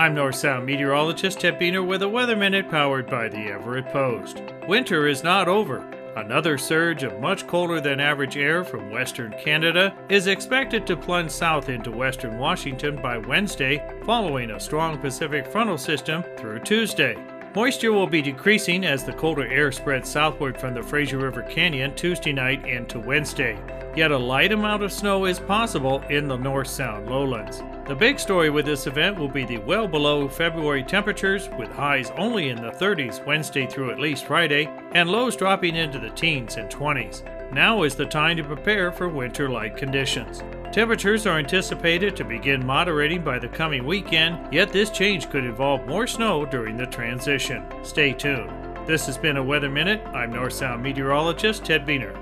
I'm North Sound meteorologist Ted Buehner with a Weather Minute powered by the Everett Post. Winter is not over. Another surge of much colder than average air from western Canada is expected to plunge south into western Washington by Wednesday, following a strong Pacific frontal system through Tuesday. Moisture will be decreasing as the colder air spreads southward from the Fraser River Canyon Tuesday night into Wednesday. Yet a light amount of snow is possible in the North Sound lowlands. The big story with this event will be the well below February temperatures, with highs only in the 30s Wednesday through at least Friday, and lows dropping into the teens and 20s. Now is the time to prepare for winter-like conditions. Temperatures are anticipated to begin moderating by the coming weekend, yet this change could involve more snow during the transition. Stay tuned. This has been a Weather Minute. I'm North Sound meteorologist Ted Buehner.